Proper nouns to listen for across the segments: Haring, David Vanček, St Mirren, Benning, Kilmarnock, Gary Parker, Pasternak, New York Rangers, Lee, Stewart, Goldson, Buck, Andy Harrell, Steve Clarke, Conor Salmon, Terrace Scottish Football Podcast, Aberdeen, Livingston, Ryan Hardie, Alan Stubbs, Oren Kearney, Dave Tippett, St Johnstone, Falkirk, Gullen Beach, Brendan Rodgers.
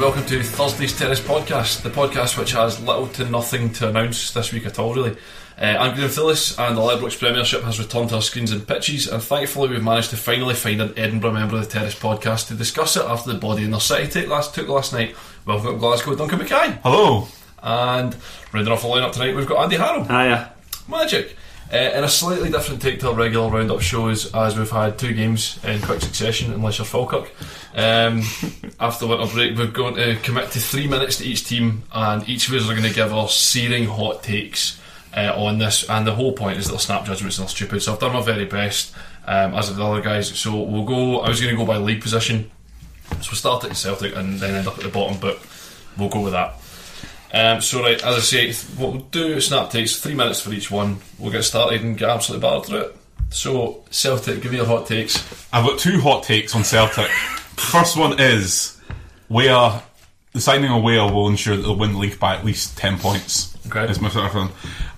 Welcome to Thursday's Terrace Podcast, the podcast which has little to nothing to announce this week at all, really. I'm Graham Phillis, and the Ladbrokes Premiership has returned to our screens and pitches, and thankfully we've managed to finally find an Edinburgh member of the Terrace Podcast to discuss it after the body in their city took last night. Welcome to Glasgow, Duncan Mackay. Hello. And rounding off the lineup tonight, we've got Andy Harrell. Hiya. Magic. In a slightly different take to our regular roundup shows, as we've had two games in quick succession, unless you're Falkirk. After the winter break, we're going to commit to 3 minutes to each team, and each of us are going to give our searing hot takes on this. And the whole point is that they're snap judgments and they're stupid. So I've done my very best, as have the other guys. So we'll go. I was going to go by league position, so we'll start at Celtic and then end up at the bottom, but we'll go with that. So right, as I say, what we'll do, snap takes, 3 minutes for each one. We'll get started and get absolutely battered through it. So Celtic, give me your hot takes. I've got two hot takes on Celtic. First one is Weir. The signing of Weir will ensure that they'll win the league by at least 10 points. Okay. Is my first one.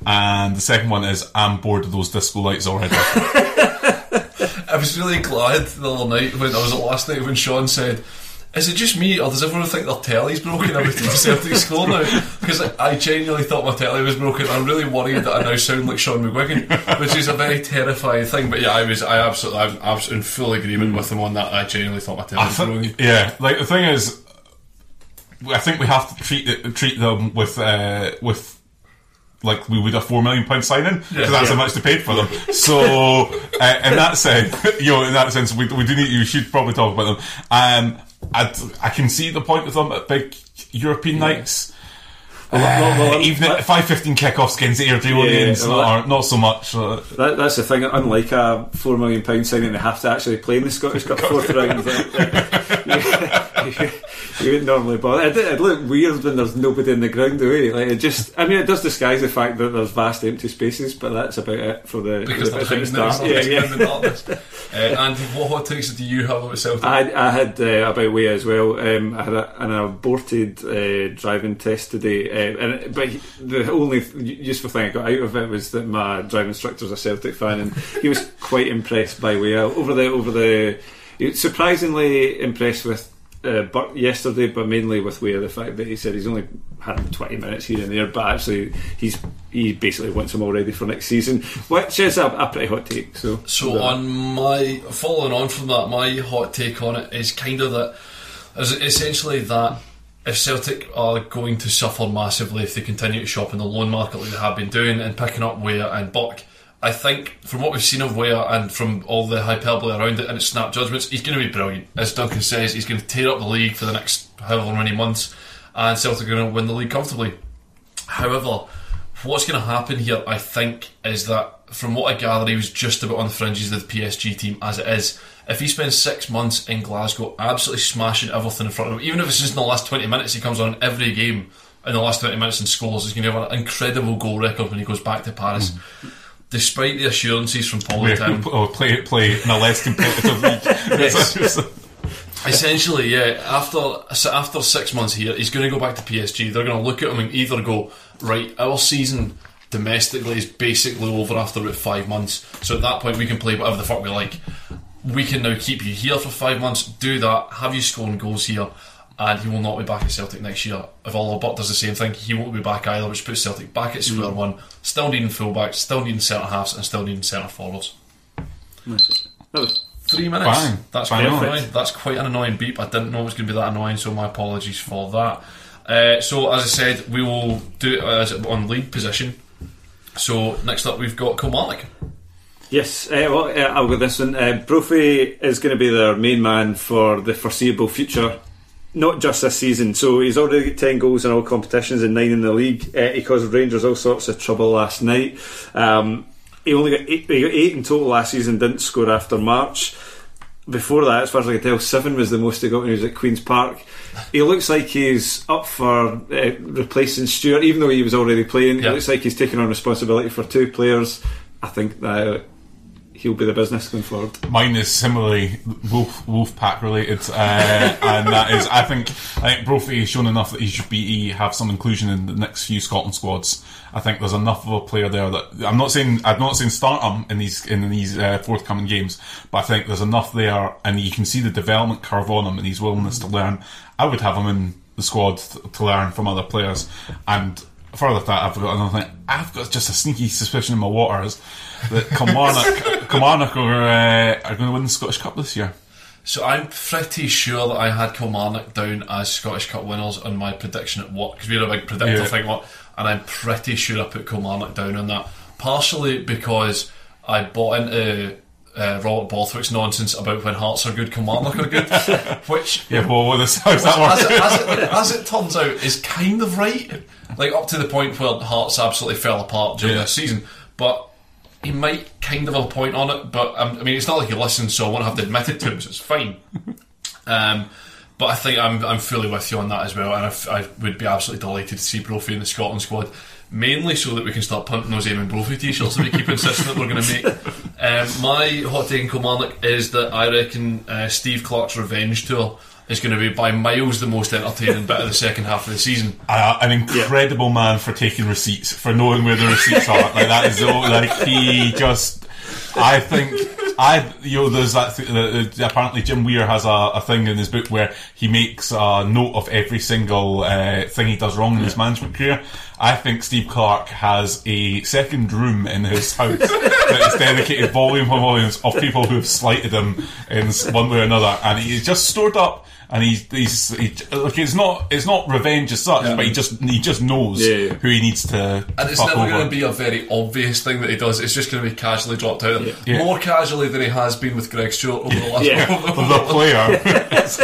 And the second one is I'm bored of those disco lights already. I was really glad the other night when Sean said, is it just me, or does everyone think their telly's broken every time Celtic score now? Because I genuinely thought my telly was broken. I'm really worried that I now sound like Sean McGuigan, which is a very terrifying thing. But yeah, I'm in full agreement with them on that. I genuinely thought my telly was broken. Yeah, like the thing is, I think we have to treat them with like we would a £4 million signing, because that's how much they paid for them. So in that sense, we do need. You should probably talk about them. I can see the point with them at big European nights. Even at 5:15 kickoffs against the Airdrie games, not so much. That's the thing. Unlike a £4 million signing, they have to actually play in the Scottish Cup fourth round. You wouldn't normally bother. It'd look weird when there's nobody in the ground, away. Like it does disguise the fact that there's vast empty spaces, but that's about it for the. Because the start. And what hot takes do you have about Celtic? I had about Weir as well. I had an aborted driving test today. But the only useful thing I got out of it was that my driving instructor's a Celtic fan, and he was quite impressed by Weir. He was surprisingly impressed with Burke yesterday, but mainly with Weir. The fact that he said he's only had 20 minutes here and there, but actually he basically wants him all ready for next season, which is a pretty hot take. So on my following on from that, my hot take on it is kind of that is essentially that. If Celtic are going to suffer massively if they continue to shop in the loan market like they have been doing and picking up Weir and Buck, I think from what we've seen of Weir and from all the hyperbole around it and its snap judgments, he's going to be brilliant. As Duncan says, he's going to tear up the league for the next however many months, and Celtic are going to win the league comfortably. However, what's going to happen here, I think, is that from what I gather, he was just about on the fringes of the PSG team as it is. If he spends 6 months in Glasgow absolutely smashing everything in front of him, even if it's just in the last 20 minutes, he comes on every game in the last 20 minutes and scores, he's going to have an incredible goal record when he goes back to Paris. Despite the assurances from Polytown, play in a less competitive league. Yes. Essentially, yeah. After 6 months here, he's going to go back to PSG. They're going to look at him and either go, right, our season domestically is basically over after about 5 months. So at that point, we can play whatever the fuck we like. We can now keep you here for 5 months. Do that. Have you scoring goals here? And he will not be back at Celtic next year. If Oliver Butt does the same thing, he won't be back either, which puts Celtic back at square one, still needing fullbacks, still needing centre-halves, and still needing centre-forwards. Nice. That was 3 minutes. Bang. That's quite annoying. That's quite an annoying beep. I didn't know it was going to be that annoying, so my apologies for that. So, as I said, we will do it as on league position. So, next up, we've got Kilmarnock. Yes, I'll go this one. Brophy is going to be their main man for the foreseeable future. Not just this season. So he's already got 10 goals in all competitions and 9 in the league. He caused Rangers all sorts of trouble last night. He got eight in total last season, didn't score after March. Before that, as far as I can tell, 7 was the most he got when he was at Queen's Park. He looks like he's up for replacing Stewart, even though he was already playing. Yep. It looks like he's taking on responsibility for 2 players. I think that he'll be the business going forward. Mine is similarly wolf pack related, and that is I think Brophy has shown enough that he should have some inclusion in the next few Scotland squads. I think there's enough of a player there that I'm not saying start him in these forthcoming games, but I think there's enough there, and you can see the development curve on him and his willingness to learn. I would have him in the squad to learn from other players. And further to that, I've got another thing. I've got just a sneaky suspicion in my waters that Kilmarnock are going to win the Scottish Cup this year. So I'm pretty sure that I had Kilmarnock down as Scottish Cup winners on my prediction at work, because we had a big predictor thing, and I'm pretty sure I put Kilmarnock down on that, partially because I bought into Robert Borthwick's nonsense about when Hearts are good, Kilmarnock are good, which as it turns out is kind of right, like up to the point where Hearts absolutely fell apart during this season. But he might kind of have a point on it, but I mean, it's not like he listens, so I won't have to admit it to him, so it's fine. But I think I'm fully with you on that as well, and I would be absolutely delighted to see Brophy in the Scotland squad, mainly so that we can start punting those Eamon Brophy t-shirts that we keep insisting that we're going to make. My hot take in Kilmarnock is that I reckon Steve Clarke's revenge tour is going to be by miles the most entertaining bit of the second half of the season. An incredible man for taking receipts, for knowing where the receipts are. Like that is there's that. Apparently, Jim Weir has a thing in his book where he makes a note of every single thing he does wrong in his management career. I think Steve Clarke has a second room in his house that is dedicated volume for volumes of people who have slighted him in one way or another, and he's just stored up. And it's not revenge as such, but he just knows who he needs to. And it's never going to be a very obvious thing that he does. It's just going to be casually dropped out, more casually than he has been with Greg Stewart over the last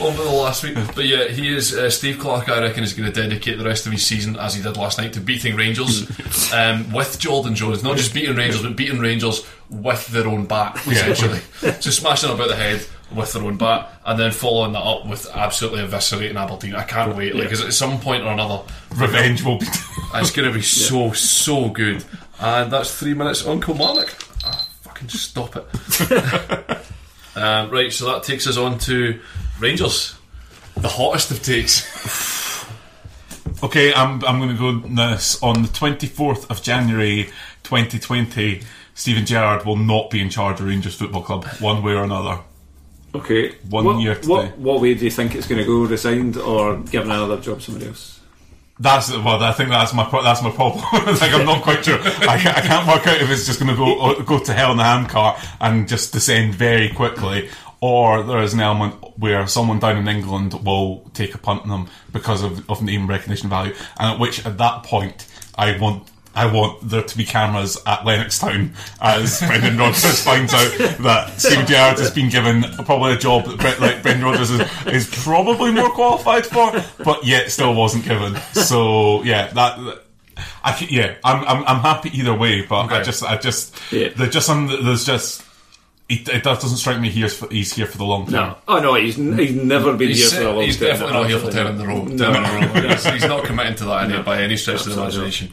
over the last week. But yeah, he is Steve Clarke. I reckon is going to dedicate the rest of his season, as he did last night, to beating Rangers with Jordan Jones. Not just beating Rangers, but beating Rangers with their own bat, essentially. So smashing them about the head with their own bat, and then following that up with absolutely eviscerating Aberdeen. I can't wait, because at some point or another revenge will be it's going to be so good. And that's 3 minutes on Kilmarnock. Fucking stop it. Right, so that takes us on to Rangers, the hottest of takes. Okay, I'm going to go this. On the 24th of January 2020, Stephen Gerrard will not be in charge of Rangers Football Club one way or another. Okay, year today. What way do you think it's going to go? Resigned or given another job somebody else? I think that's my problem. Like, I'm not quite sure. I can't work out if it's just going to go to hell in a handcart and just descend very quickly, or there is an element where someone down in England will take a punt on them because of name recognition value, and at that point I want there to be cameras at Lennox Town as Brendan Rodgers finds out that Stephen Gerrard has been given probably a job that Brendan Rodgers is probably more qualified for, but yet still wasn't given. So yeah, that I'm happy either way, but okay. It doesn't strike me he's here for the long term. No. Oh no, he's never been here for the long term. He's definitely not here for 10 in a row. He's not committing to that by any stretch of the imagination.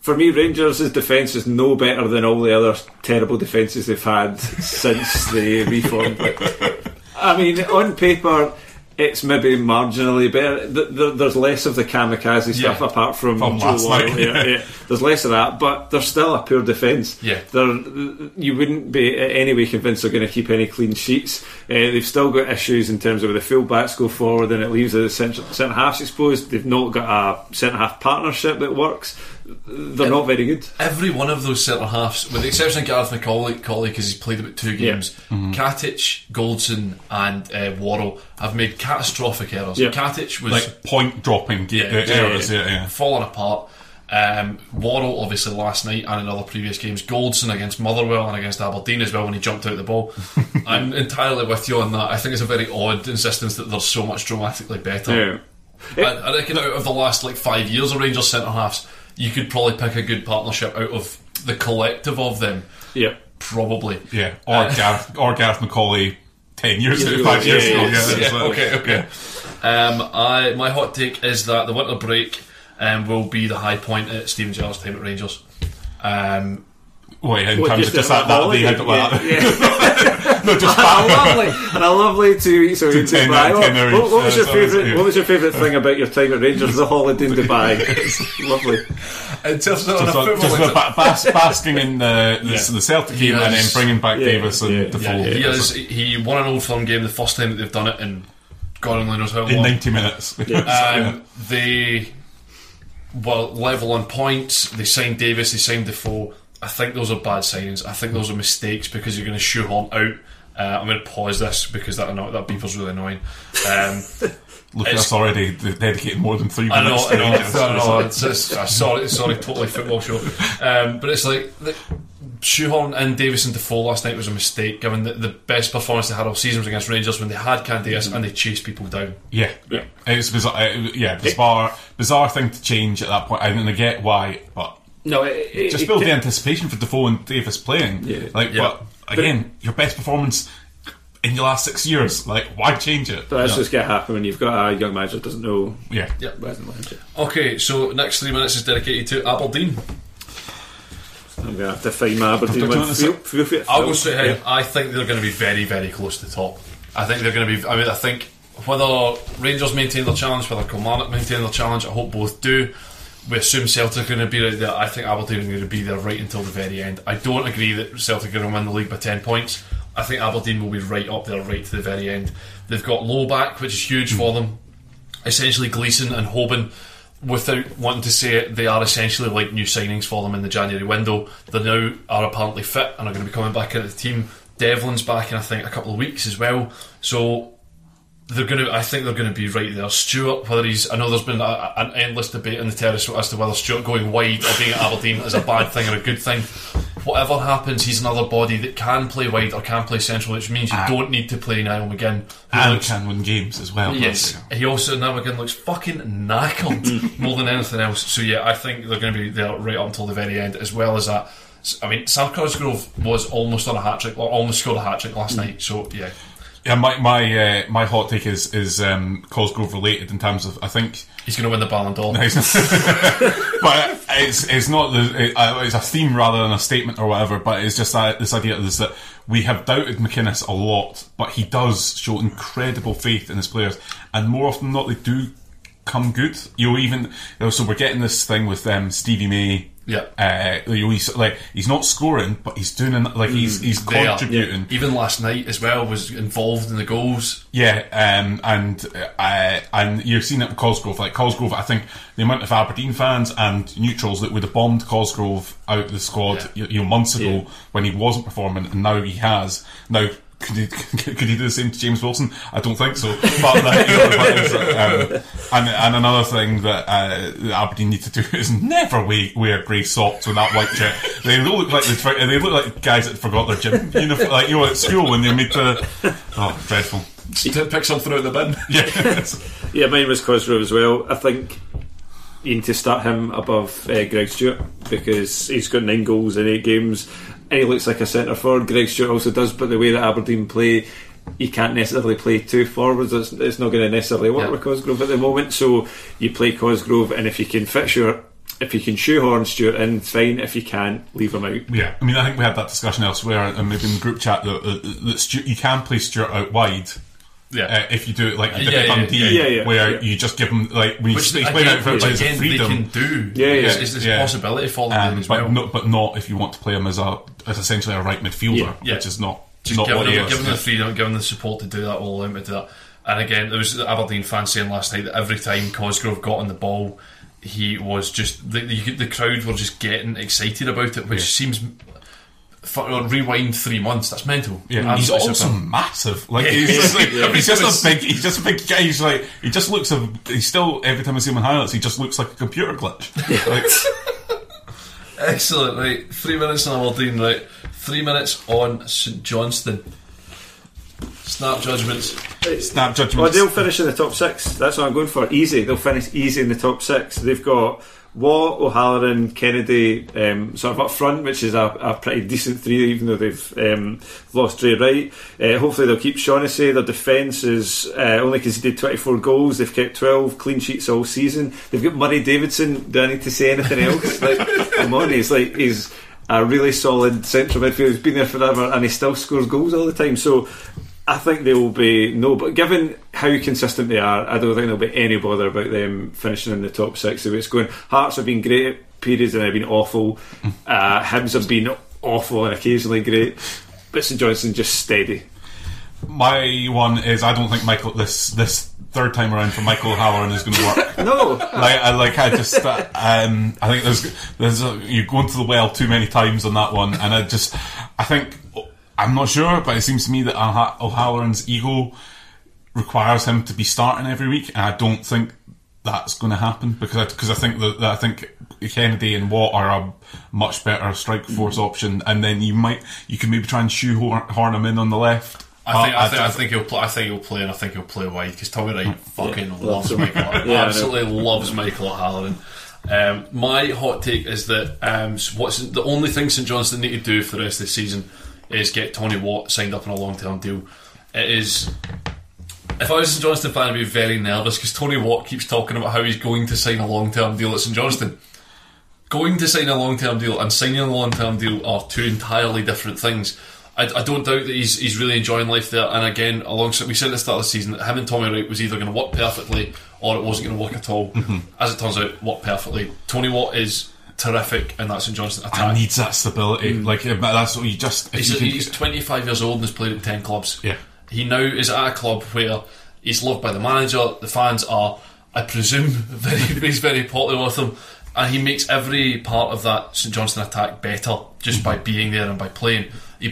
For me, Rangers' defence is no better than all the other terrible defences they've had since they reformed. I mean, on paper, it's maybe marginally better. There's less of the kamikaze stuff apart from Joe Warrell. There's less of that, but they're still a poor defence. Yeah. You wouldn't be in any way convinced they're going to keep any clean sheets. They've still got issues in terms of where the full-backs go forward and it leaves the centre-halves exposed. They've not got a centre-half partnership that works. They're not very good. Every one of those centre halves, with the exception of Gareth McAuley because he's played about 2 games, Katic, Goldson and Warrell have made catastrophic errors. Katic was like point dropping errors, falling apart. Warrell obviously last night and in other previous games, Goldson against Motherwell and against Aberdeen as well when he jumped out the ball. I'm entirely with you on that. I think it's a very odd insistence that there's so much dramatically better. I reckon out of the last 5 years of Rangers centre halves, you could probably pick a good partnership out of the collective of them. Yeah. Probably. Yeah. Or Gareth McAuley 5 years ago. My hot take is that the winter break will be the high point at Stephen Gerrard's time at Rangers. A lovely 2 weeks away in Dubai. What was your favourite thing about your time at Rangers? The holiday in Dubai. It's lovely. Basking in the Celtic game and then bringing back Davis and Defoe. He won an Old Firm game the first time that they've done it in God only knows how long. In 90 minutes. They were level on points. They signed Davis, they signed Defoe. I think those are bad signings. I think those are mistakes because you're going to shoehorn out. I'm going to pause this because that beeper's really annoying. Look, that's already dedicated more than 3 minutes. I know. Sorry, totally football show. But it's the shoehorn in Davis and Defoe last night was a mistake, given that the best performance they had all season was against Rangers when they had Candias and they chased people down. Yeah. It's bizarre. Bizarre thing to change at that point. I didn't get why, but. No, it build the anticipation for Defoe and Davis playing. But again, your best performance in your last 6 years. Why change it? But that's just going to happen when you've got a young manager that doesn't know. Okay, so next 3 minutes is dedicated to Aberdeen. I'm going to have to find my Aberdeen win. I'll go straight ahead. I think they're going to be very, very close to the top. I think they're going to be. I mean, I think whether Rangers maintain their challenge, whether Kilmarnock maintain their challenge, I hope both do. We assume Celtic are going to be right there. I think Aberdeen are going to be there right until the very end. I don't agree that Celtic are going to win the league by 10 points. I think Aberdeen will be right up there, right to the very end. They've got Low back, which is huge for them. Essentially, Gleeson and Hoban, without wanting to say it, they are essentially new signings for them in the January window. They now are apparently fit and are going to be coming back into the team. Devlin's back in, I think, a couple of weeks as well. So I think they're going to be right there. Stewart, whether I know there's been an endless debate on the terrace as to whether Stewart going wide or being at Aberdeen is a bad thing or a good thing. Whatever happens, he's another body that can play wide or can play central, which means you don't need to play Niall McGinn, and can win games as well. Yes, Niall McGinn looks fucking knackered more than anything else. So I think they're going to be there right up until the very end. As well as that, I mean, Sam Cosgrove was almost on a hat trick, or almost scored a hat trick last night. So my hot take is Cosgrove related in terms of, I think he's going to win the Ballon d'Or. But it's a theme rather than a statement or whatever. But it's just this idea is that we have doubted McInnes a lot, but he does show incredible faith in his players, and more often than not they do come good. So we're getting this thing with Stevie May. He's not scoring, but he's doing he's contributing. Even last night as well was involved in the goals. And you've seen it with Cosgrove. Cosgrove, I think the amount of Aberdeen fans and neutrals that would have bombed Cosgrove out of the squad months ago when he wasn't performing, and now he has. Now, could he do the same to James Wilson? I don't think so. But and another thing that Aberdeen need to do is never wear grey socks with that white shirt. They look like guys that forgot their gym uniform, at school when they made the. Oh, dreadful! He did pick something out of the bin. Mine was Cosgrove as well. I think you need to start him above Greg Stewart, because he's got 9 goals in 8 games and he looks like a centre forward. Greg Stewart also does, but the way that Aberdeen play, you can't necessarily play 2 forwards. It's not going to necessarily work with Cosgrove at the moment, so you play Cosgrove, and if you can shoehorn Stewart in, fine. If you can't, leave him out. Yeah, I mean, I think we had that discussion elsewhere, and maybe in the group chat that Stewart, you can play Stewart out wide. Yeah, if you do it like you did at Dundee, where you just give them like when which you play out for which again, freedom, they can do. There's a possibility for them as well. But not if you want to play him as essentially a right midfielder, which is not. Just give them the freedom, give them the support to do that, all allow them to do that. And again, there was the Aberdeen fan saying last night that every time Cosgrove got on the ball, he was just the crowd were just getting excited about it, which seems. Rewind 3 months. That's mental. Yeah, he's also massive. He's just a big guy. He's like He's still every time I see him in highlights, he just looks like a computer glitch. Excellent. Right, 3 minutes on Aberdeen. Right, 3 minutes on St Johnstone. Snap judgments. Well, they'll finish in the top 6. That's what I'm going for. Easy. They'll finish easy in the top 6. They've got Watt, O'Halloran, Kennedy sort of up front, which is a pretty decent 3, even though they've lost Ray Wright. Hopefully they'll keep Shaughnessy. Their defence is only conceded 24 goals. They've kept 12 clean sheets all season. They've got Murray Davidson. Do I need to say anything else? I'm on. He's a really solid central midfielder. He's been there forever and he still scores goals all the time. So I think they will be but given how consistent they are, I don't think there'll be any bother about them finishing in the top 6 the way it's going. Hearts have been great at periods and they've been awful. Hibs have been awful and occasionally great, but St Johnstone just steady. My one is I don't think this third time around for Michael O'Halloran is going to work. I think there's you're going to the well too many times on that one, and I think. I'm not sure, but it seems to me that O'Halloran's ego requires him to be starting every week, and I don't think that's going to happen because I think Kennedy and Watt are a much better strike force option, and then you can maybe try and shoehorn him in on the left. I think he'll play, and I think he'll play wide because Tommy Wright fucking loves Michael. Absolutely loves Michael O'Halloran. My hot take is that what's the only thing St Johnstone need to do for the rest of the season is get Tony Watt signed up on a long-term deal. It is. If I was a St Johnstone fan, I'd be very nervous because Tony Watt keeps talking about how he's going to sign a long-term deal at St Johnstone. Going to sign a long-term deal and signing a long-term deal are two entirely different things. I don't doubt that he's really enjoying life there. And again, alongside, we said at the start of the season that him and Tommy Wright was either going to work perfectly or it wasn't going to work at all. As it turns out, worked perfectly. Tony Watt is terrific, and that's St Johnstone attack. And needs that stability. That's what you just. He's 25 years old and has played at 10 clubs. Yeah, he now is at a club where he's loved by the manager. The fans are, I presume, he's very popular with them, and he makes every part of that St Johnstone attack better just by being there and by playing. He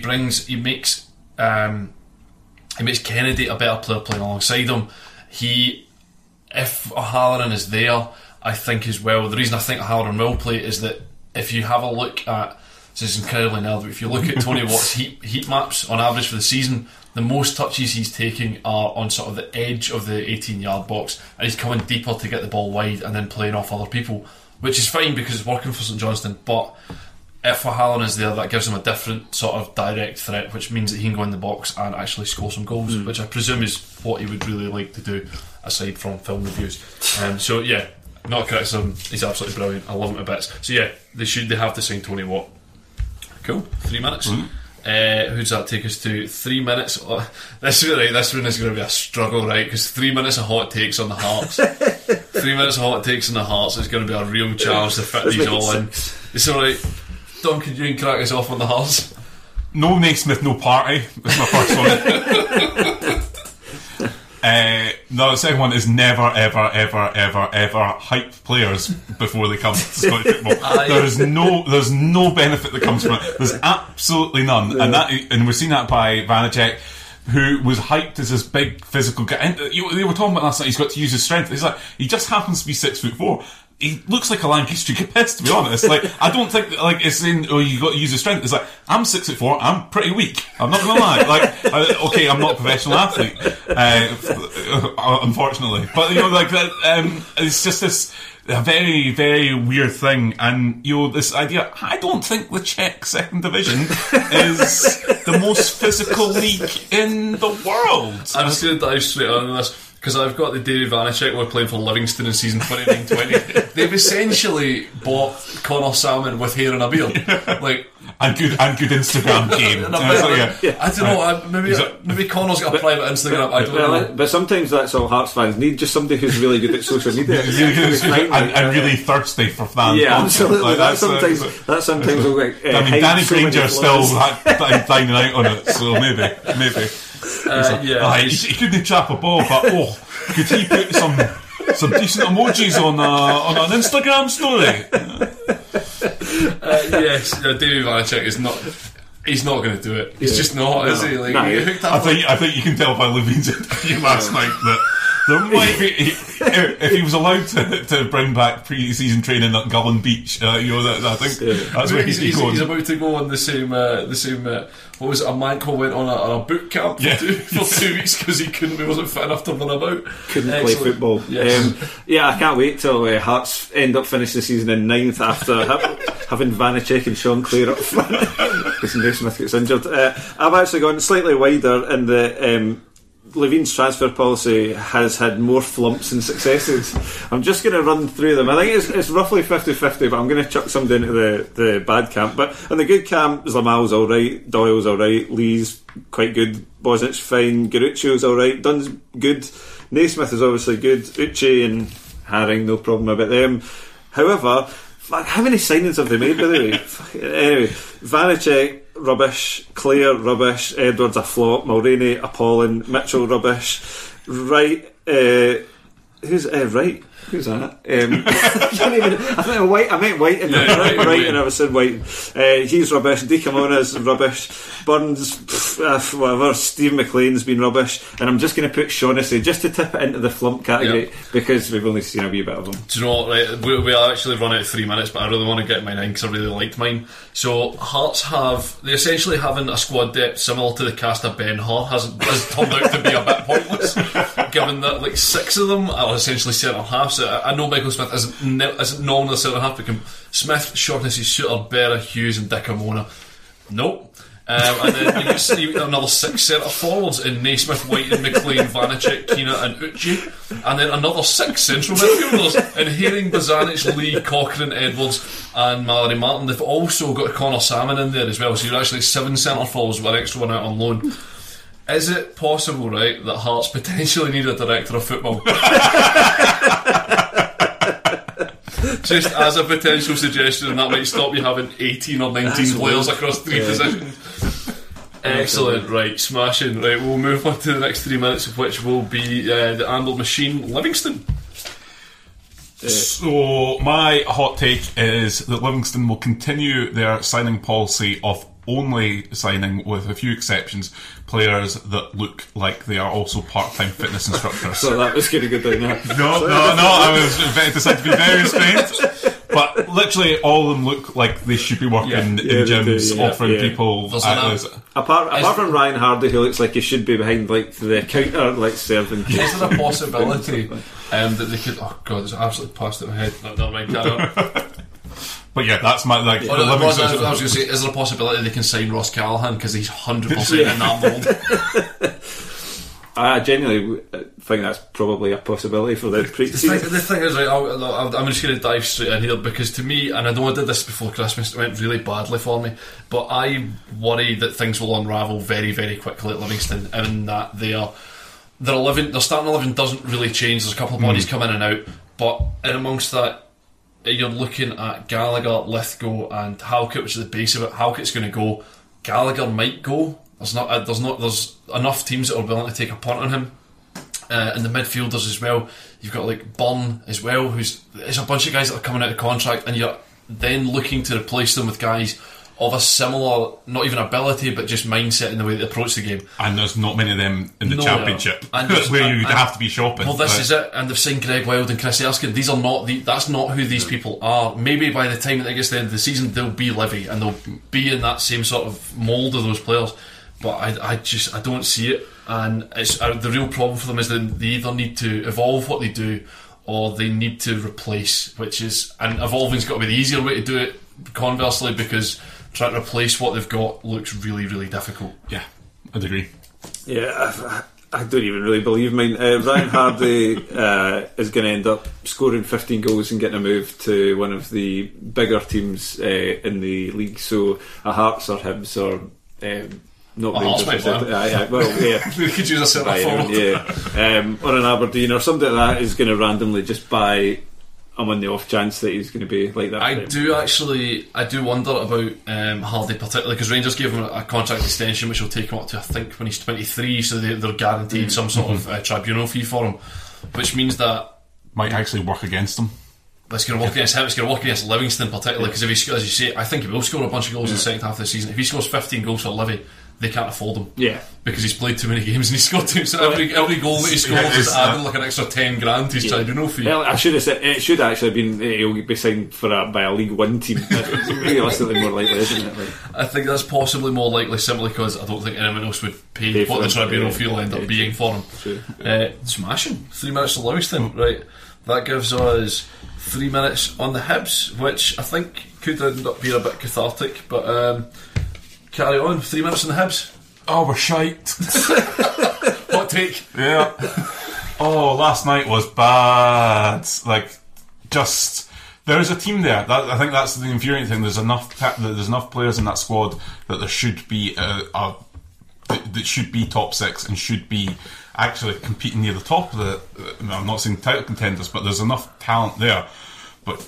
makes Kennedy a better player playing alongside him. If O'Halloran is there. I think as well, the reason I think Halloran will play is that if you have a look at, this is incredibly nerd, but if you look at Tony Watt's heat maps on average for the season, the most touches he's taking are on sort of the edge of the 18-yard box, and he's coming deeper to get the ball wide and then playing off other people, which is fine because it's working for St Johnstone, but if Halloran is there, that gives him a different sort of direct threat, which means that he can go in the box and actually score some goals, which I presume is what he would really like to do, aside from film reviews. Not criticism, he's absolutely brilliant. I love him to bits. So yeah, they have to sign Tony Watt. Cool, 3 minutes. Who's that take us to? 3 minutes. This one is going to be a struggle, right? Because 3 minutes of hot takes on the Hearts. 3 minutes of hot takes on the Hearts is going to be a real challenge to fit these all in. It's alright. Dom, could you crack us off on the Hearts? No Naismith, no party. That's my first one. No, the second one is never, ever, ever, ever, ever hype players before they come to Scottish football. There's no benefit that comes from it. There's absolutely none, and we've seen that by Vanček, who was hyped as this big physical guy. And they were talking about last night. He's got to use his strength. He's like, he just happens to be 6 foot 4. he looks like a Lancastrian pest, to be honest. Like, I don't think, like, it's in, oh, you got to use your strength. It's like, I'm 6'4", I'm pretty weak. I'm not going to lie. Like, okay, I'm not a professional athlete, unfortunately. But, you know, like, that, it's just this very, very weird thing. And, you know, this idea, I don't think the Czech second division is the most physical league in the world. I'm just going to dive straight on this, because I've got the David Vanček were playing for Livingston in season 29-20. They've essentially bought Conor Salmon with hair and a beard. Like, and good Instagram game. I don't know, maybe Conor's got a private Instagram, I don't know. But sometimes that's all Hearts fans need, just somebody who's really good at social media. and really thirsty for fans. Yeah, absolutely. Like, that sometimes will like, I mean, Danny Granger still dining out on it, so maybe. He couldn't trap a ball, but could he put some decent emojis on an Instagram story? David Vanček is not. He's not going to do it. He's just not, is he? Like, I think you can tell by Levine's interview last night that there might be, if he was allowed to bring back pre-season training at Gullen Beach, that's where he's going. He's about to go on the same what was it, a man called went on a boot camp for 2 weeks because he wasn't fit enough to run about. Couldn't play football. Yes. I can't wait till Hearts end up finishing the season in 9th after having Vanček and Sean Clare up front because Naismith gets injured. I've actually gone slightly wider in the... Levine's transfer policy has had more flumps than successes. I'm just going to run through them. I think it's roughly 50-50, but I'm going to chuck some down to the bad camp. But in the good camp, Zlamal's alright, Doyle's alright, Lee's quite good, Bozic's fine, Garuccio's alright, Dunn's good, Naismith is obviously good, Uche and Haring, no problem about them. However, how many signings have they made, by the way? Anyway, Vanček rubbish, Clare rubbish, Edwards a flop, Mulroney appalling, Mitchell rubbish, Wright who's Wright? Who's that? I meant White in the right, and I was saying White. He's rubbish. De Camona's rubbish. Burns, whatever. Steve McLean's been rubbish, and I'm just going to put Shaughnessy just to tip it into the flump category because we've only seen a wee bit of him. Do you know what? Right, we'll actually run out 3 minutes, but I really want to get mine in because I really liked mine. So Hearts they're essentially having a squad depth similar to the cast of Ben Hur has turned out to be a bit pointless, given that like six of them are essentially centre half. So I know Michael Smith isn't normally a centre-half, but Smith, Shaughnessy, Shooter, Berra, Hughes and De Camona. Nope. And then you get another six centre-forwards in Naismith, White and McLean, Vanček, Keena and Uche. And then another six central midfielders in Haring, Bozanic, Lee, Cochrane, Edwards and Mallory Martin. They've also got Conor Salmon in there as well, so you're actually seven centre-forwards with an extra one out on loan. Is it possible, right, that Hearts potentially need a director of football? Just as a potential suggestion, and that might stop you having 18 or 19 players across three positions. Excellent, right, smashing. Right, we'll move on to the next 3 minutes, of which will be the Anvil Machine, Livingston. So, my hot take is that Livingston will continue their signing policy of only signing, with a few exceptions, players that look like they are also part-time fitness instructors. So that was going to go down there. No, I was decided to be very restrained. But literally all of them look like they should be working in gyms, offering people... Apart from Ryan Hardy, who looks like he should be behind like the counter, like serving... Is there a possibility that they could... Oh God, it's absolutely passed it my head. No, never mind, But yeah, that's my like. Yeah. I was going to say, is there a possibility they can sign Ross Callaghan because he's 100% in that mould? I genuinely think that's probably a possibility for the pre-season. The thing is, right, I'm just going to dive straight in here because to me, and I know I did this before Christmas, it went really badly for me, but I worry that things will unravel very, very quickly at Livingston, and that their starting 11 doesn't really change. There's a couple of bodies come in and out, but in amongst that, you're looking at Gallagher, Lithgow and Halkett, which is the base of it. Halkett's going to go. Gallagher might go. There's enough teams that are willing to take a punt on him. And the midfielders as well. You've got like Byrne as well, who's... It's a bunch of guys that are coming out of contract, and you're then looking to replace them with guys of a similar, not even ability, but just mindset in the way they approach the game. And there's not many of them in the Championship, and just, where you'd have to be shopping. Well, this is it. And they've seen Greg Wilde and Chris Erskine. These are not that's not who these people are. Maybe by the time that it gets to the end of the season, they'll be Livy and they'll be in that same sort of mould of those players. But I just don't see it. And it's the real problem for them is that they either need to evolve what they do or they need to replace, which is, and evolving's got to be the easier way to do it, conversely, because trying to replace what they've got looks really, really difficult. Yeah, I'd agree. Yeah, I don't even really believe mine. Ryan Hardie is going to end up scoring 15 goals and getting a move to one of the bigger teams in the league, so a Hearts or Hibs or... not Rangers, we could use a centre forward, or an Aberdeen or something like that is going to randomly just buy. I'm on the off chance that he's going to be like that. I do wonder about Hardy particularly, because Rangers gave him a contract extension which will take him up to, I think, when he's 23, so they're guaranteed some sort of tribunal fee for him, which means that might actually work against him. It's going to work against him. It's going to work against Livingston particularly, because if he, as you say, I think he will score a bunch of goals in the second half of the season. If he scores 15 goals for Livy, they can't afford him. Yeah, because he's played too many games and he's scored too. So every goal that he scores is adding like an extra 10 grand. He's tribunal fee. Well, I should have said it should actually have been he'll be signed for by a League One team. Realistically, more likely, isn't it? Like, I think that's possibly more likely, simply because I don't think anyone else would pay what the tribunal fee will end up being for him. Sure. Smashing. 3 minutes to Livingston, right? That gives us 3 minutes on the Hibs, which I think could end up being a bit cathartic, but. Carry on, 3 minutes in the Hibs. Oh, we're shite. Hot take. Yeah. Oh, last night was bad. Like, just... There's a team there. I think that's the infuriating thing. There's enough players in that squad that there should be that should be top six and should be actually competing near the top of the... I'm not saying title contenders, but there's enough talent there. But...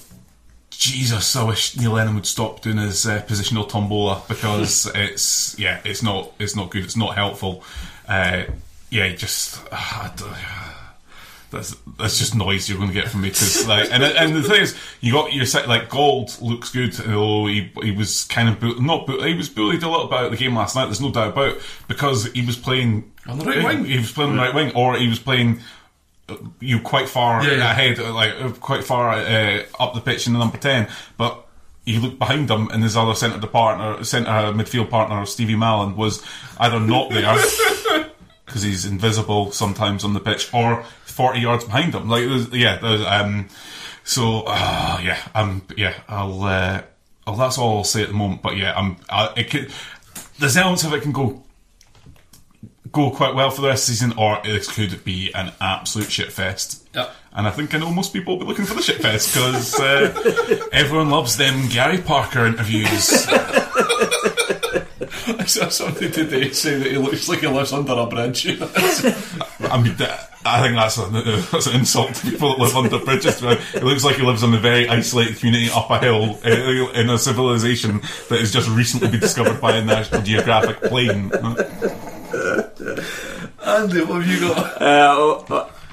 Jesus, I wish Neil Lennon would stop doing his positional tombola, because it's not good, it's not helpful. That's just noise you're going to get from me. Cause, like, and the thing is, you got your set, like Gold looks good, although he was kind of he was bullied a lot about the game last night. There's no doubt about it, because he was playing on the right wing. He was playing on the right wing, or he was playing. You quite far ahead, like quite far up the pitch in the number 10, but you look behind him and his other centre midfield partner, Stevie Mallon, was either not there because he's invisible sometimes on the pitch, or 40 yards behind him. That's all I'll say at the moment. But yeah, there's elements of it can go quite well for the rest of the season, or it could be an absolute shitfest. Yep. And I think I know most people will be looking for the shitfest, because everyone loves them Gary Parker interviews. I saw somebody today say that he looks like he lives under a bridge. I mean, I think that's an insult to people that live under bridges. It looks like he lives in a very isolated community up a hill in a civilization that has just recently been discovered by a National Geographic plane. Andy, what have you got?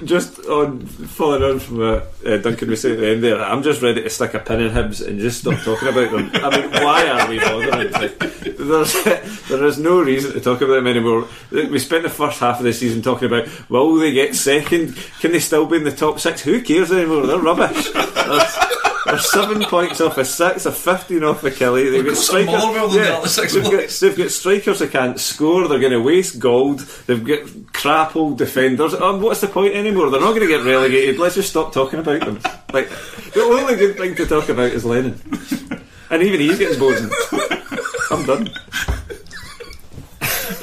Just on following on from what Duncan was saying at the end there, I'm just ready to stick a pin in Hibs and just stop talking about them. I mean, why are we bothering? Like, there is no reason to talk about them anymore. We spent the first half of the season talking about, will they get second? Can they still be in the top six? Who cares anymore? They're rubbish. They're 7 points off a six, a 15 off a Kelly. They've got strikers that can't score. They're going to waste gold. They've got crap old defenders. What's the point anymore? They're not going to get relegated. Let's just stop talking about them. Like, the only good thing to talk about is Lennon, and even he's getting bored. I'm done.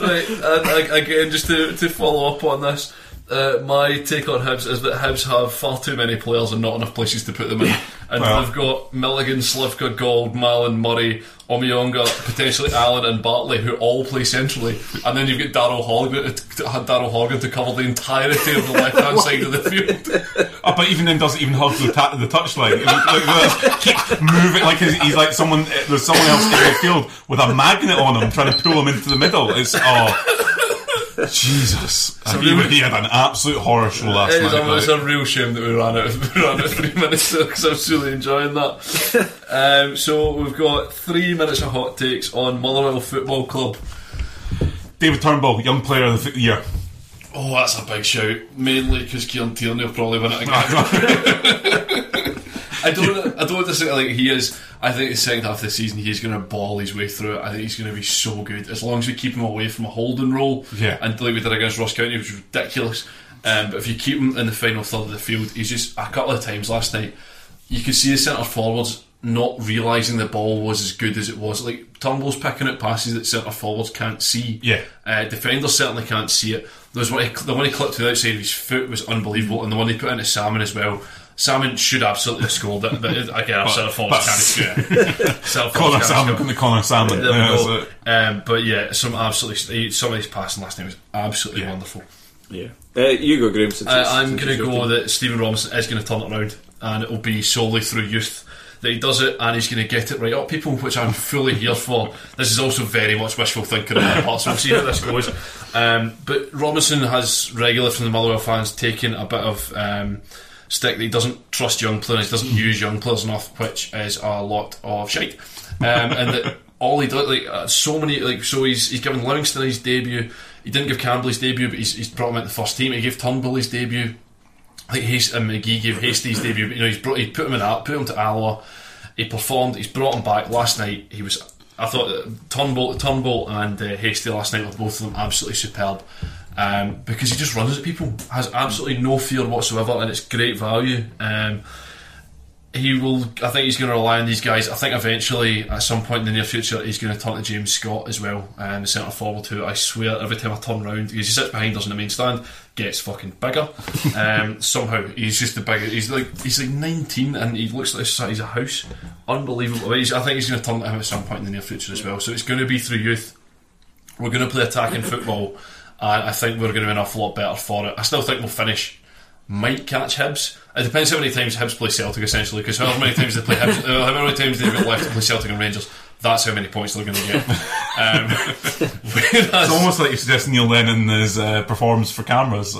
Right, and again, just to follow up on this. My take on Hibs is that Hibs have far too many players and not enough places to put them in, and they've got Milligan, Slivka, Gold, Mallon, Murray, Omiyonga, potentially Allen and Bartley, who all play centrally, and then you've got Daryl Horgan to cover the entirety of the left hand side of the field. Oh, but even then doesn't even hug the touchline. Keep moving like he's like someone. There's someone else in the field with a magnet on him trying to pull him into the middle. It's Jesus. He had an absolute horror show last night. It's a real shame that we ran out of 3 minutes, because I'm really enjoying that. So we've got 3 minutes of hot takes on Motherwell Football Club. David Turnbull, young player of the year. Oh, that's a big shout. Mainly because Kieran Tierney will probably win it again. I don't disagree. Like, he is, I think the second half of the season he's going to ball his way through it. I think he's going to be so good as long as we keep him away from a holding role. Yeah. And like we did against Ross County, which was ridiculous. But if you keep him in the final third of the field, he's just, a couple of times last night, you could see the centre forwards not realising the ball was as good as it was. Like, Turnbull's picking out passes that centre forwards can't see. Yeah. Defenders certainly can't see it. The one he clipped to the outside of his foot was unbelievable, and the one he put into Salmon as well. Salmon should absolutely have scored it, but again, I've said a false can't. Connor Salmon. Connor Salmon. Yeah, but yeah, some of his passing last night was absolutely wonderful. Yeah. You go, Graham. I'm going to go that Stephen Robinson is going to turn it around, and it will be solely through youth that he does it, and he's going to get it right up people, which I'm fully here for. This is also very much wishful thinking on my part, so we'll see how this goes. But Robinson has regularly from the Motherwell fans taken a bit of stick that he doesn't trust young players, he doesn't use young players enough, which is a lot of shite. And that all he does, he's given Livingston his debut. He didn't give Campbell his debut, but he's brought him into the first team. He gave Turnbull his debut. I think McGee gave Hastie's debut, but he put him in that, put him to Alloa. He performed, he's brought him back. Last night, I thought Turnbull and Hastie last night were both of them absolutely superb, because he just runs at people, has absolutely no fear whatsoever, and it's great value. I think he's going to rely on these guys. I think eventually, at some point in the near future, he's going to turn to James Scott as well, the centre forward, who I swear every time I turn round, because he sits behind us in the main stand, gets fucking bigger. Somehow he's just the biggest. He's like 19, and he looks like the size of a house. Unbelievable. I think he's going to turn to him at some point in the near future as well. So it's going to be through youth. We're going to play attacking football, and I think we're going to be an awful lot better for it. I still think we'll finish. Might catch Hibs. It depends how many times Hibs play Celtic, essentially, because however many times they play Hibs, however many times they've got left to play Celtic and Rangers, that's how many points they're going to get. It's almost like you suggest Neil Lennon is performs for cameras.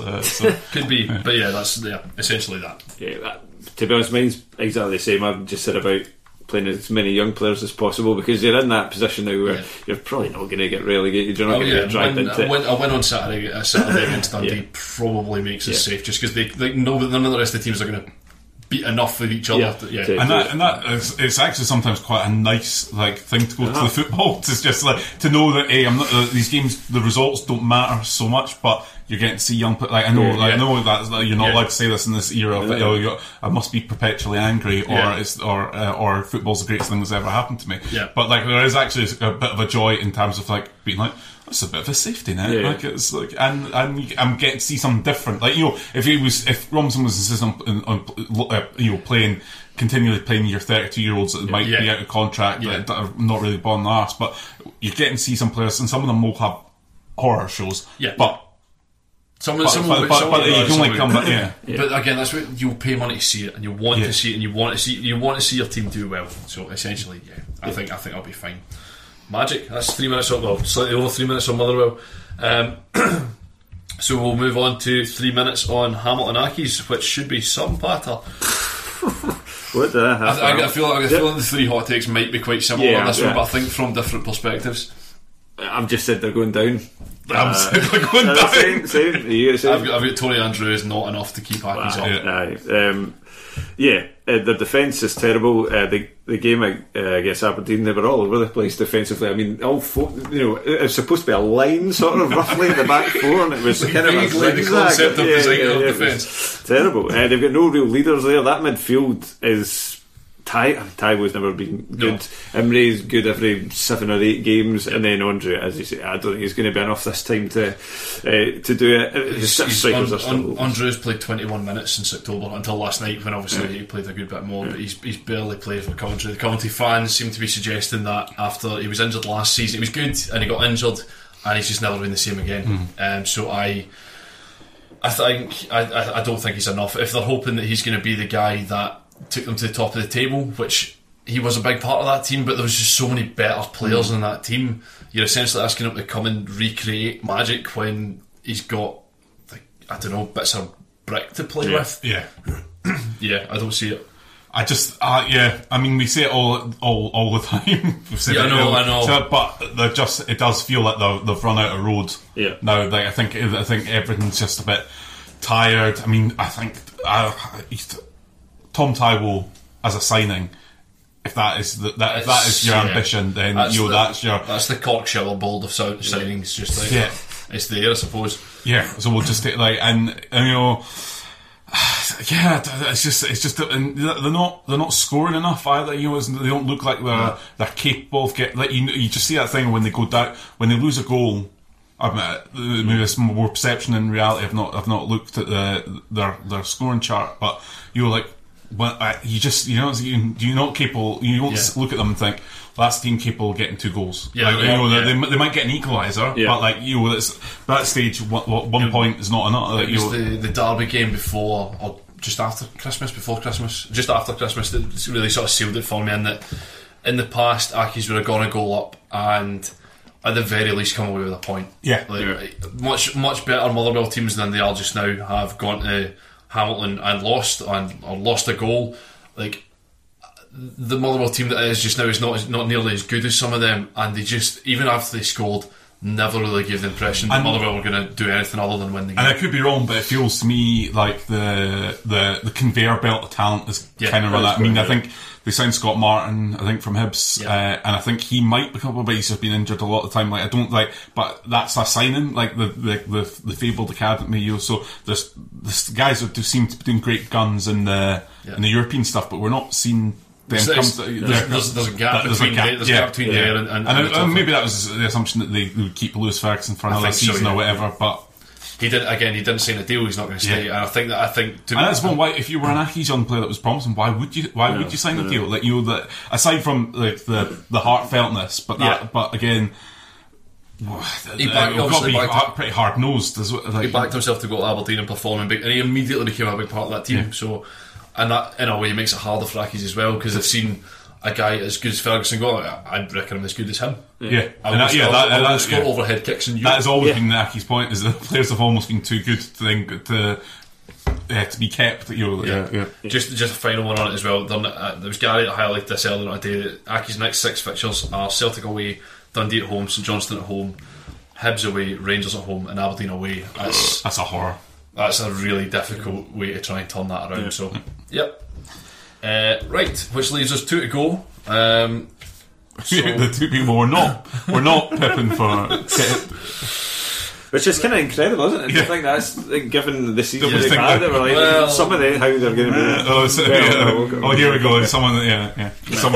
Could be, but yeah, that's essentially that. Yeah, to be honest, mine's exactly the same. I've just said about playing as many young players as possible, because you're in that position now where you're probably not going to get relegated, you're not going to get dragged into it. A win on Saturday against Dundee probably makes us safe, just because they know that none of the rest of the teams are going to beat enough with each other. It's actually sometimes quite a nice thing to go to the football. It's just to know that these games, the results don't matter so much, but you're getting to see young people. I know that you're not allowed to say this in this era. But, I must be perpetually angry, or football's the greatest thing that's ever happened to me. Yeah. But there is actually a bit of a joy in terms of being it's a bit of a safety net. Yeah. It's and I'm getting to see something different. If Robinson was insistent on playing. Continually playing your 32-year-olds that might be out of contract that are not really born last, but you're getting to see some players, and some of them will have horror shows. Yeah. But you can only come back. Yeah. But again, that's what you'll pay money to see it, and you want to see it, and you want to see your team do well. So essentially, I think I'll be fine. Magic. That's 3 minutes on. Well, slightly over 3 minutes on Motherwell. So we'll move on to 3 minutes on Hamilton Accies, which should be some batter. What the hell? I feel like the three hot takes might be quite similar on this one, but I think from different perspectives. I've just said they're going down. Same. I've got Tori Andrew is not enough to keep Accies up. The defence is terrible. The game against Aberdeen, they were all over the place defensively. I mean, all four, it was supposed to be a line sort of roughly in the back four, and it was kind of a concept of design of defence. Terrible. They've got no real leaders there. That midfield is. Taiwo's never been good. No. Imre's good every 7 or 8 games, and then Andre, as you say, I don't think he's going to be enough this time to do it. Andre's played 21 minutes since October until last night, when obviously he played a good bit more, but he's barely played for Coventry. The Coventry fans seem to be suggesting that after he was injured last season, he was good and he got injured, and he's just never been the same again. So I don't think he's enough. If they're hoping that he's going to be the guy that took them to the top of the table, which he was a big part of that team, but there was just so many better players in that team. You're essentially asking him to come and recreate magic when he's got, like, I don't know, bits of brick to play with. Yeah. Yeah, I don't see it. I just, yeah, I mean, we say it all the time. We've said I know. So, but they're just, it does feel like they've run out of road. Yeah. Now, like, I think everything's just a bit tired. I mean, I think Tom Tywell as a signing, if that is if that is your ambition, then that's the Corkshire Board of signings. Just like it's there, I suppose. Yeah. So we'll just take it's just, and they're not scoring enough either. You know, they don't look like they're capable of getting. Like, you just see that thing when they go down, when they lose a goal. I mean, maybe it's more perception than reality. I've not looked at their scoring chart, but you're like, you look at them and think, well, that's team capable of getting two goals. Yeah, like, they might get an equaliser, but like that stage, one point is not enough. Like, it was the derby game before or just after Christmas, that really sort of sealed it for me. And that in the past, Aki's would have gone a goal up and, at the very least, come away with a point. Yeah, much better Motherwell teams than they are just now have gone to Hamilton and lost a goal. Like, the Motherwell team that is just now is not nearly as good as some of them, and they just, even after they scored, never really gave the impression that Motherwell were going to do anything other than win the game. And I could be wrong, but it feels to me like the conveyor belt of talent is kind of run out. I mean, I think they signed Scott Martin, I think, from Hibs, and I think he might become a bit. He's just been injured a lot of the time. Like, I don't like, but that's a signing. Like the fabled academy, so there's the guys who seem to be doing great guns in the European stuff, but we're not seeing them. There's a gap between there and maybe that was the assumption that they would keep Lewis Ferguson for another season or whatever, but. He didn't sign a deal. He's not going to stay. Yeah. And that's one. Why, if you were an Aki young player that was promising, why would you sign a deal? Like, that aside from like the heartfeltness, but again, he backed pretty hard nosed. Like, he backed himself to go to Aberdeen and perform, and he immediately became a big part of that team. Yeah. So, and that in a way makes it harder for Aki's as well, because they've seen a guy as good as Ferguson go, I'd reckon I'm as good as him. Yeah. I'll score overhead kicks in Europe. That has always been Aki's point, is that players have almost been too good to be kept. Just a final one on it as well. There was Gary that highlighted this earlier today that Aki's next 6 fixtures are Celtic away, Dundee at home, St Johnstone at home, Hibs away, Rangers at home, and Aberdeen away. That's a horror. That's a really difficult way to try and turn that around. So, yep. Right, which leaves us 2 to go. So the 2 people we're not pipping for, which is kind of incredible, isn't it? Yeah. I think that's given the season they've had. They were like, some of them, how they're going to be. Here we go. Someone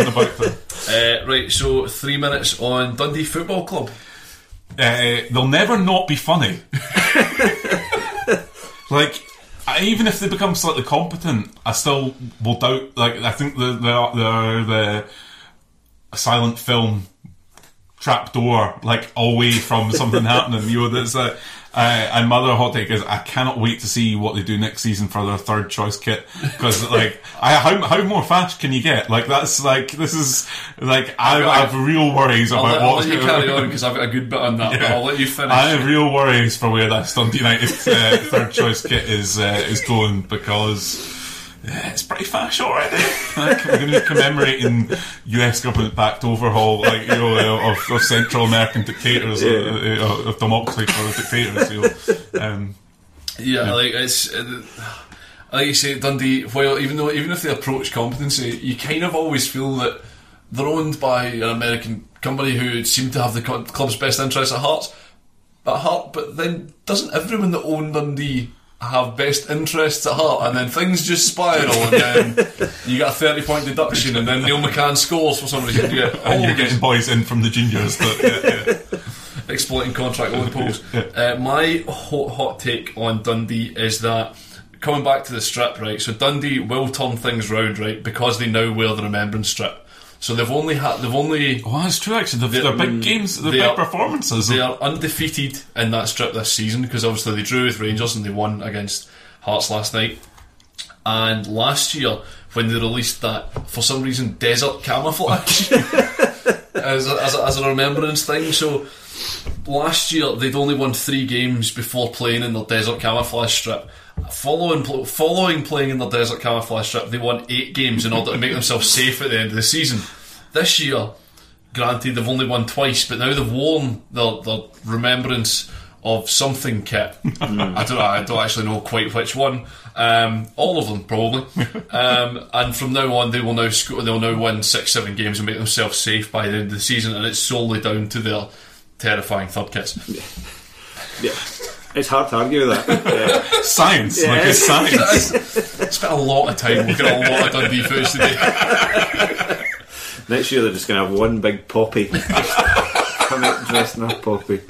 about them. Right, so 3 minutes on Dundee Football Club. They'll never not be funny. Like, even if they become slightly competent, I still will doubt. Like, I think they're a silent film trapdoor, like, away from something happening. That's and my other hot take is I cannot wait to see what they do next season for their third choice kit, because like, how more fash can you get? Like, that's like, this is like, I've real worries about what's going on. I'll let you carry on, because I've got a good bit on that, but I'll let you finish. I have real worries for where that Dundee United third choice kit is going, because. Yeah, it's pretty fash already. Like, we're going to be commemorating US government-backed overhaul, of Central American dictators, of democracy for the dictators. It's like you say, Dundee. While even if they approach competency, you kind of always feel that they're owned by an American company who seem to have the club's best interests at heart. But then, doesn't everyone that owned Dundee have best interests at heart, and then things just spiral, and then you got a 30-point deduction, and then Neil McCann scores for some reason. Yeah, and you're getting boys in from the juniors, but, exploiting contract loopholes. My hot take on Dundee is that, coming back to the strip, right? So Dundee will turn things round, right? Because they now wear the remembrance strip. So they've only had, Oh, that's true, actually. They're big games, they're big performances. They are undefeated in that strip this season, because obviously they drew with Rangers and they won against Hearts last night. And last year, when they released that, for some reason, desert camouflage, as a remembrance thing. So last year they'd only won 3 games before playing in their desert camouflage strip. Following playing in their desert camouflage strip, they won 8 games in order to make themselves safe at the end of the season. This year, granted, they've only won twice, but now they've worn their remembrance of something kit. I don't actually know quite which one. All of them probably. And from now on, they'll now win 6-7 games and make themselves safe by the end of the season, and it's solely down to their terrifying third kits. Yeah. It's hard to argue with that. Yeah. Science, yeah. Like it's science. I spent a lot of time looking at a lot of Dundee footage today. Next year they're just going to have one big poppy. Come out dressed in a poppy.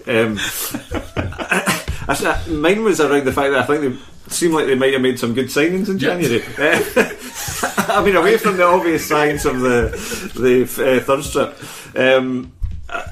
Actually, mine was around the fact that I think they seem like they might have made some good signings in January. I mean, away from the obvious science of the third strip.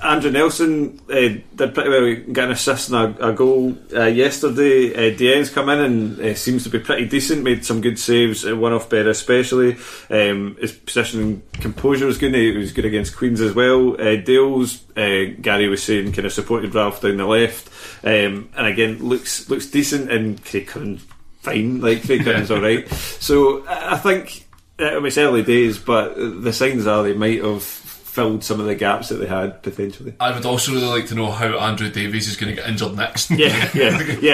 Andrew Nelson did pretty well. He got an assist and a goal yesterday. Dien's come in and seems to be pretty decent, made some good saves, one off Berra especially. His position and composure was good. He was good against Queens as well. Dales, Gary was saying, kind of supported Ralph down the left, and again looks decent, and Craig Curran's fine, like Craig Curran's alright. So I think it's early days, but the signs are they might have filled some of the gaps that they had potentially. I would also really like to know how Andrew Davies is going to get injured next. Yeah.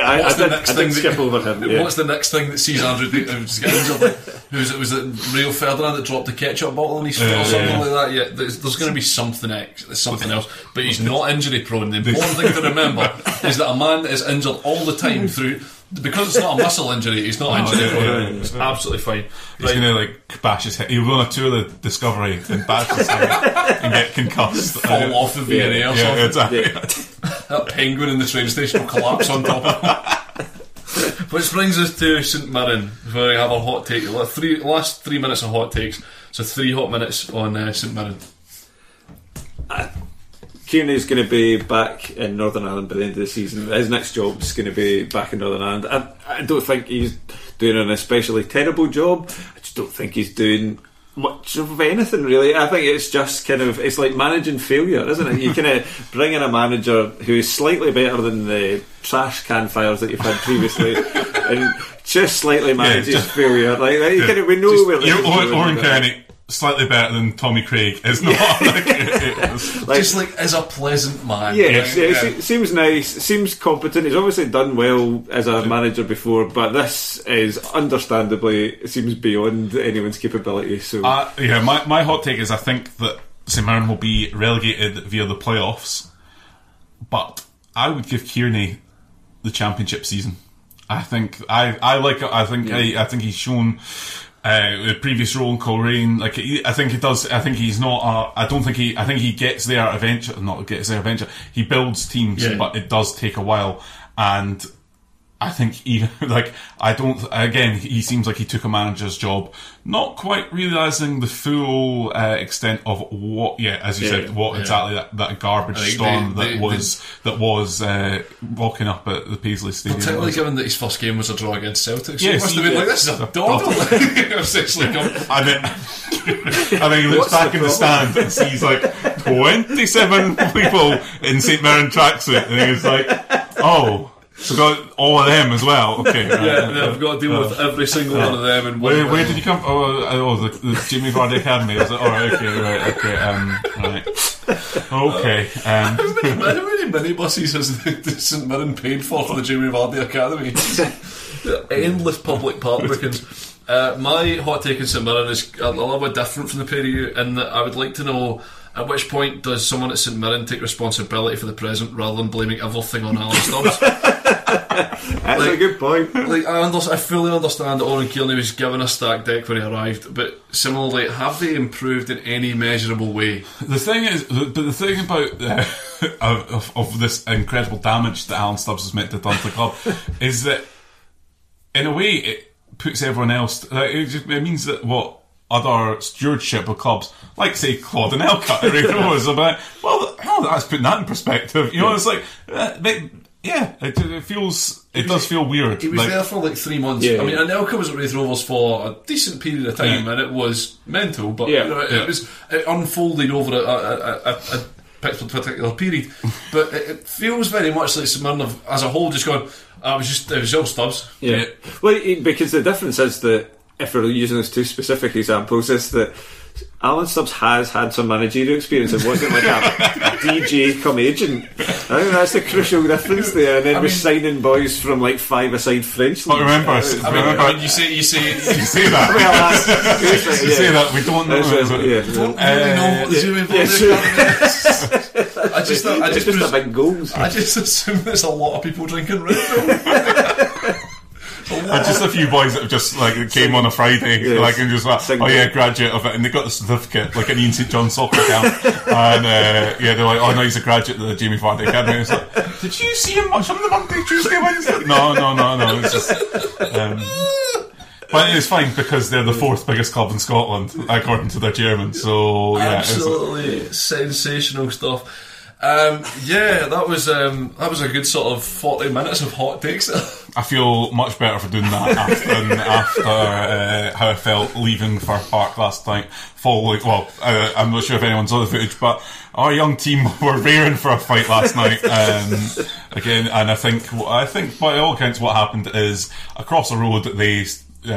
I did skip over him. Yeah. What's the next thing that sees Andrew Davies get injured? Was it Rio Ferdinand that dropped the ketchup bottle on his foot or something like that? Yeah, there's going to be something else. But he's not injury prone. The important thing to remember is that a man that is injured all the time because it's not a muscle injury, he's not injured. It's absolutely fine. He's going to like bash his head. He'll go on a tour of the Discovery and bash his head and get concussed. Fall off the V&A or something. Exactly. Yeah. That penguin in the train station will collapse on top of him. Which brings us to St Mirren, where we have a hot take. Last 3 minutes of hot takes. So 3 hot minutes on St Mirren. Kearney's going to be back in Northern Ireland by the end of the season. His next job's going to be back in Northern Ireland. I don't think he's doing an especially terrible job. I just don't think he's doing much of anything really. I think it's just kind of, it's like managing failure, isn't it? You kind of bring in a manager who is slightly better than the trash can fires that you've had previously and just slightly manages failure. Like you kind of, we know just, where Oren Kearney. Slightly better than Tommy Craig is not like, it like, just like as a pleasant man. Yes, seems nice, seems competent. He's obviously done well as a manager before, but this is understandably seems beyond anyone's capability. So my hot take is I think that St Mirren will be relegated via the playoffs, but I would give Kearney the championship season. I think he's shown. The previous role in Coleraine, like I think he does. I think he's not. I don't think he. I think he gets there eventually. He builds teams, but it does take a while. And I think even like I don't. Again, he seems like he took a manager's job, not quite realising the full extent of what. Yeah, as you said, exactly that garbage storm that was walking up at the Paisley Stadium. Particularly given that his first game was a draw against Celtic, so he must have been like, "This is a dawdle." I mean, he looks back in the stand and sees like 27 people in St Mirren tracksuit, and he's like, "Oh." So got all of them as well. Okay. Right. Yeah, I've got to deal with every single one of them. And where did you come from? The Jimmy Vardy Academy. Is it? All right. Okay. Right. Okay. Okay. How many minibuses has the St Mirren paid for the Jimmy Vardy Academy? Endless public park bookings. My hot take in St Mirren is a little bit different from the pair of you, in that I would like to know. At which point does someone at St Mirren take responsibility for the present rather than blaming everything on Alan Stubbs? That's a good point. I fully understand that Oren Kearney was given a stacked deck when he arrived, but similarly, have they improved in any measurable way? The thing about of this incredible damage that Alan Stubbs has meant to have done to the club is that, in a way, it puts everyone else. It means that other stewardship of clubs, like say Claude and Elka, was about. Well, that's putting that in perspective. You know, it's like Yeah, it does feel weird. He was there for like 3 months. Yeah. I mean, Anelka was at Wraith Rovers for a decent period of time, and it was mental. But it unfolded over a particular period. But it feels very much like St Mirren as a whole just gone. It was all stubs. Yeah, well, because the difference is that if we're using those two specific examples, is that Alan Stubbs has had some managerial experience and wasn't like a DJ come agent. I think that's the crucial difference there. And then we're signing boys from like 5-a-side French leagues. I remember, you say that. We don't know. We don't really know what the doing. I just a big goals. I just assume there's a lot of people drinking Red Bull. Just a few boys that have just came on a Friday, and just graduate of it, and they got the certificate an Ian St John soccer camp, and they're like, oh no, he's a graduate of the Jamie Vardy Academy. And it's like, did you see him much on the Monday, Tuesday, Wednesday? No. It's just, but it's fine because they're the fourth biggest club in Scotland according to their chairman. So absolutely sensational stuff. That was a good sort of 40 minutes of hot takes. I feel much better for doing that after how I felt leaving Fir Park last night. I'm not sure if anyone saw the footage, but our young team were rearing for a fight last night again. And I think by all accounts, what happened is across the road they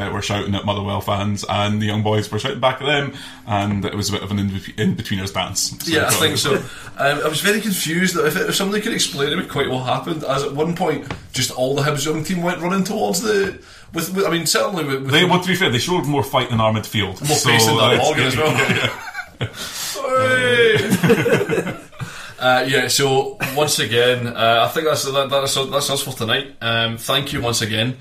were shouting at Motherwell fans, and the young boys were shouting back at them, and it was a bit of an in-betweeners dance. I was very confused. If somebody could explain to me quite what happened, as at one point just all the Hibs young team went running towards the to be fair, they showed more fight than our midfield, more face in that organ as well. So once again, I think that's us for tonight. Thank you once again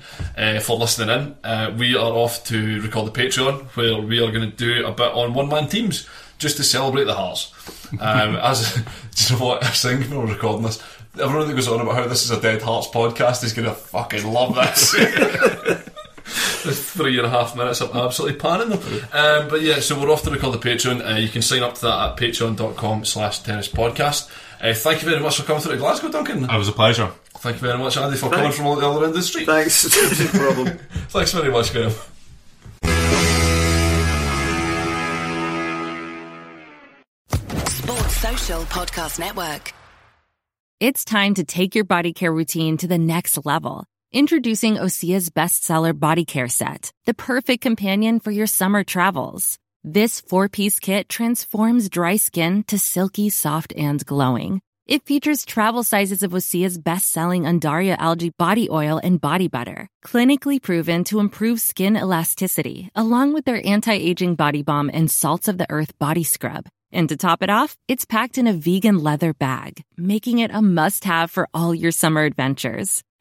for listening in. We are off to record the Patreon, where we are going to do a bit on one-man teams just to celebrate the Hearts. Do you know what I was thinking when we were recording this? Everyone that goes on about how this is a Dead Hearts podcast is going to fucking love this. The 3.5 minutes I'm absolutely panning them. So we're off to record the Patreon. You can sign up to that at patreon.com/terracepodcast. Thank you very much for coming through to Glasgow, Duncan. It was a pleasure. Thank you very much, Andy, for coming from all the other end of the street. Thanks. No problem. Thanks very much, Graham. Sports Social Podcast Network. It's time to take your body care routine to the next level. Introducing Osea's bestseller body care set, the perfect companion for your summer travels. This 4-piece kit transforms dry skin to silky, soft, and glowing. It features travel sizes of Osea's best-selling Undaria algae body oil and body butter, clinically proven to improve skin elasticity, along with their anti-aging body balm and salts of the earth body scrub. And to top it off, it's packed in a vegan leather bag, making it a must-have for all your summer adventures.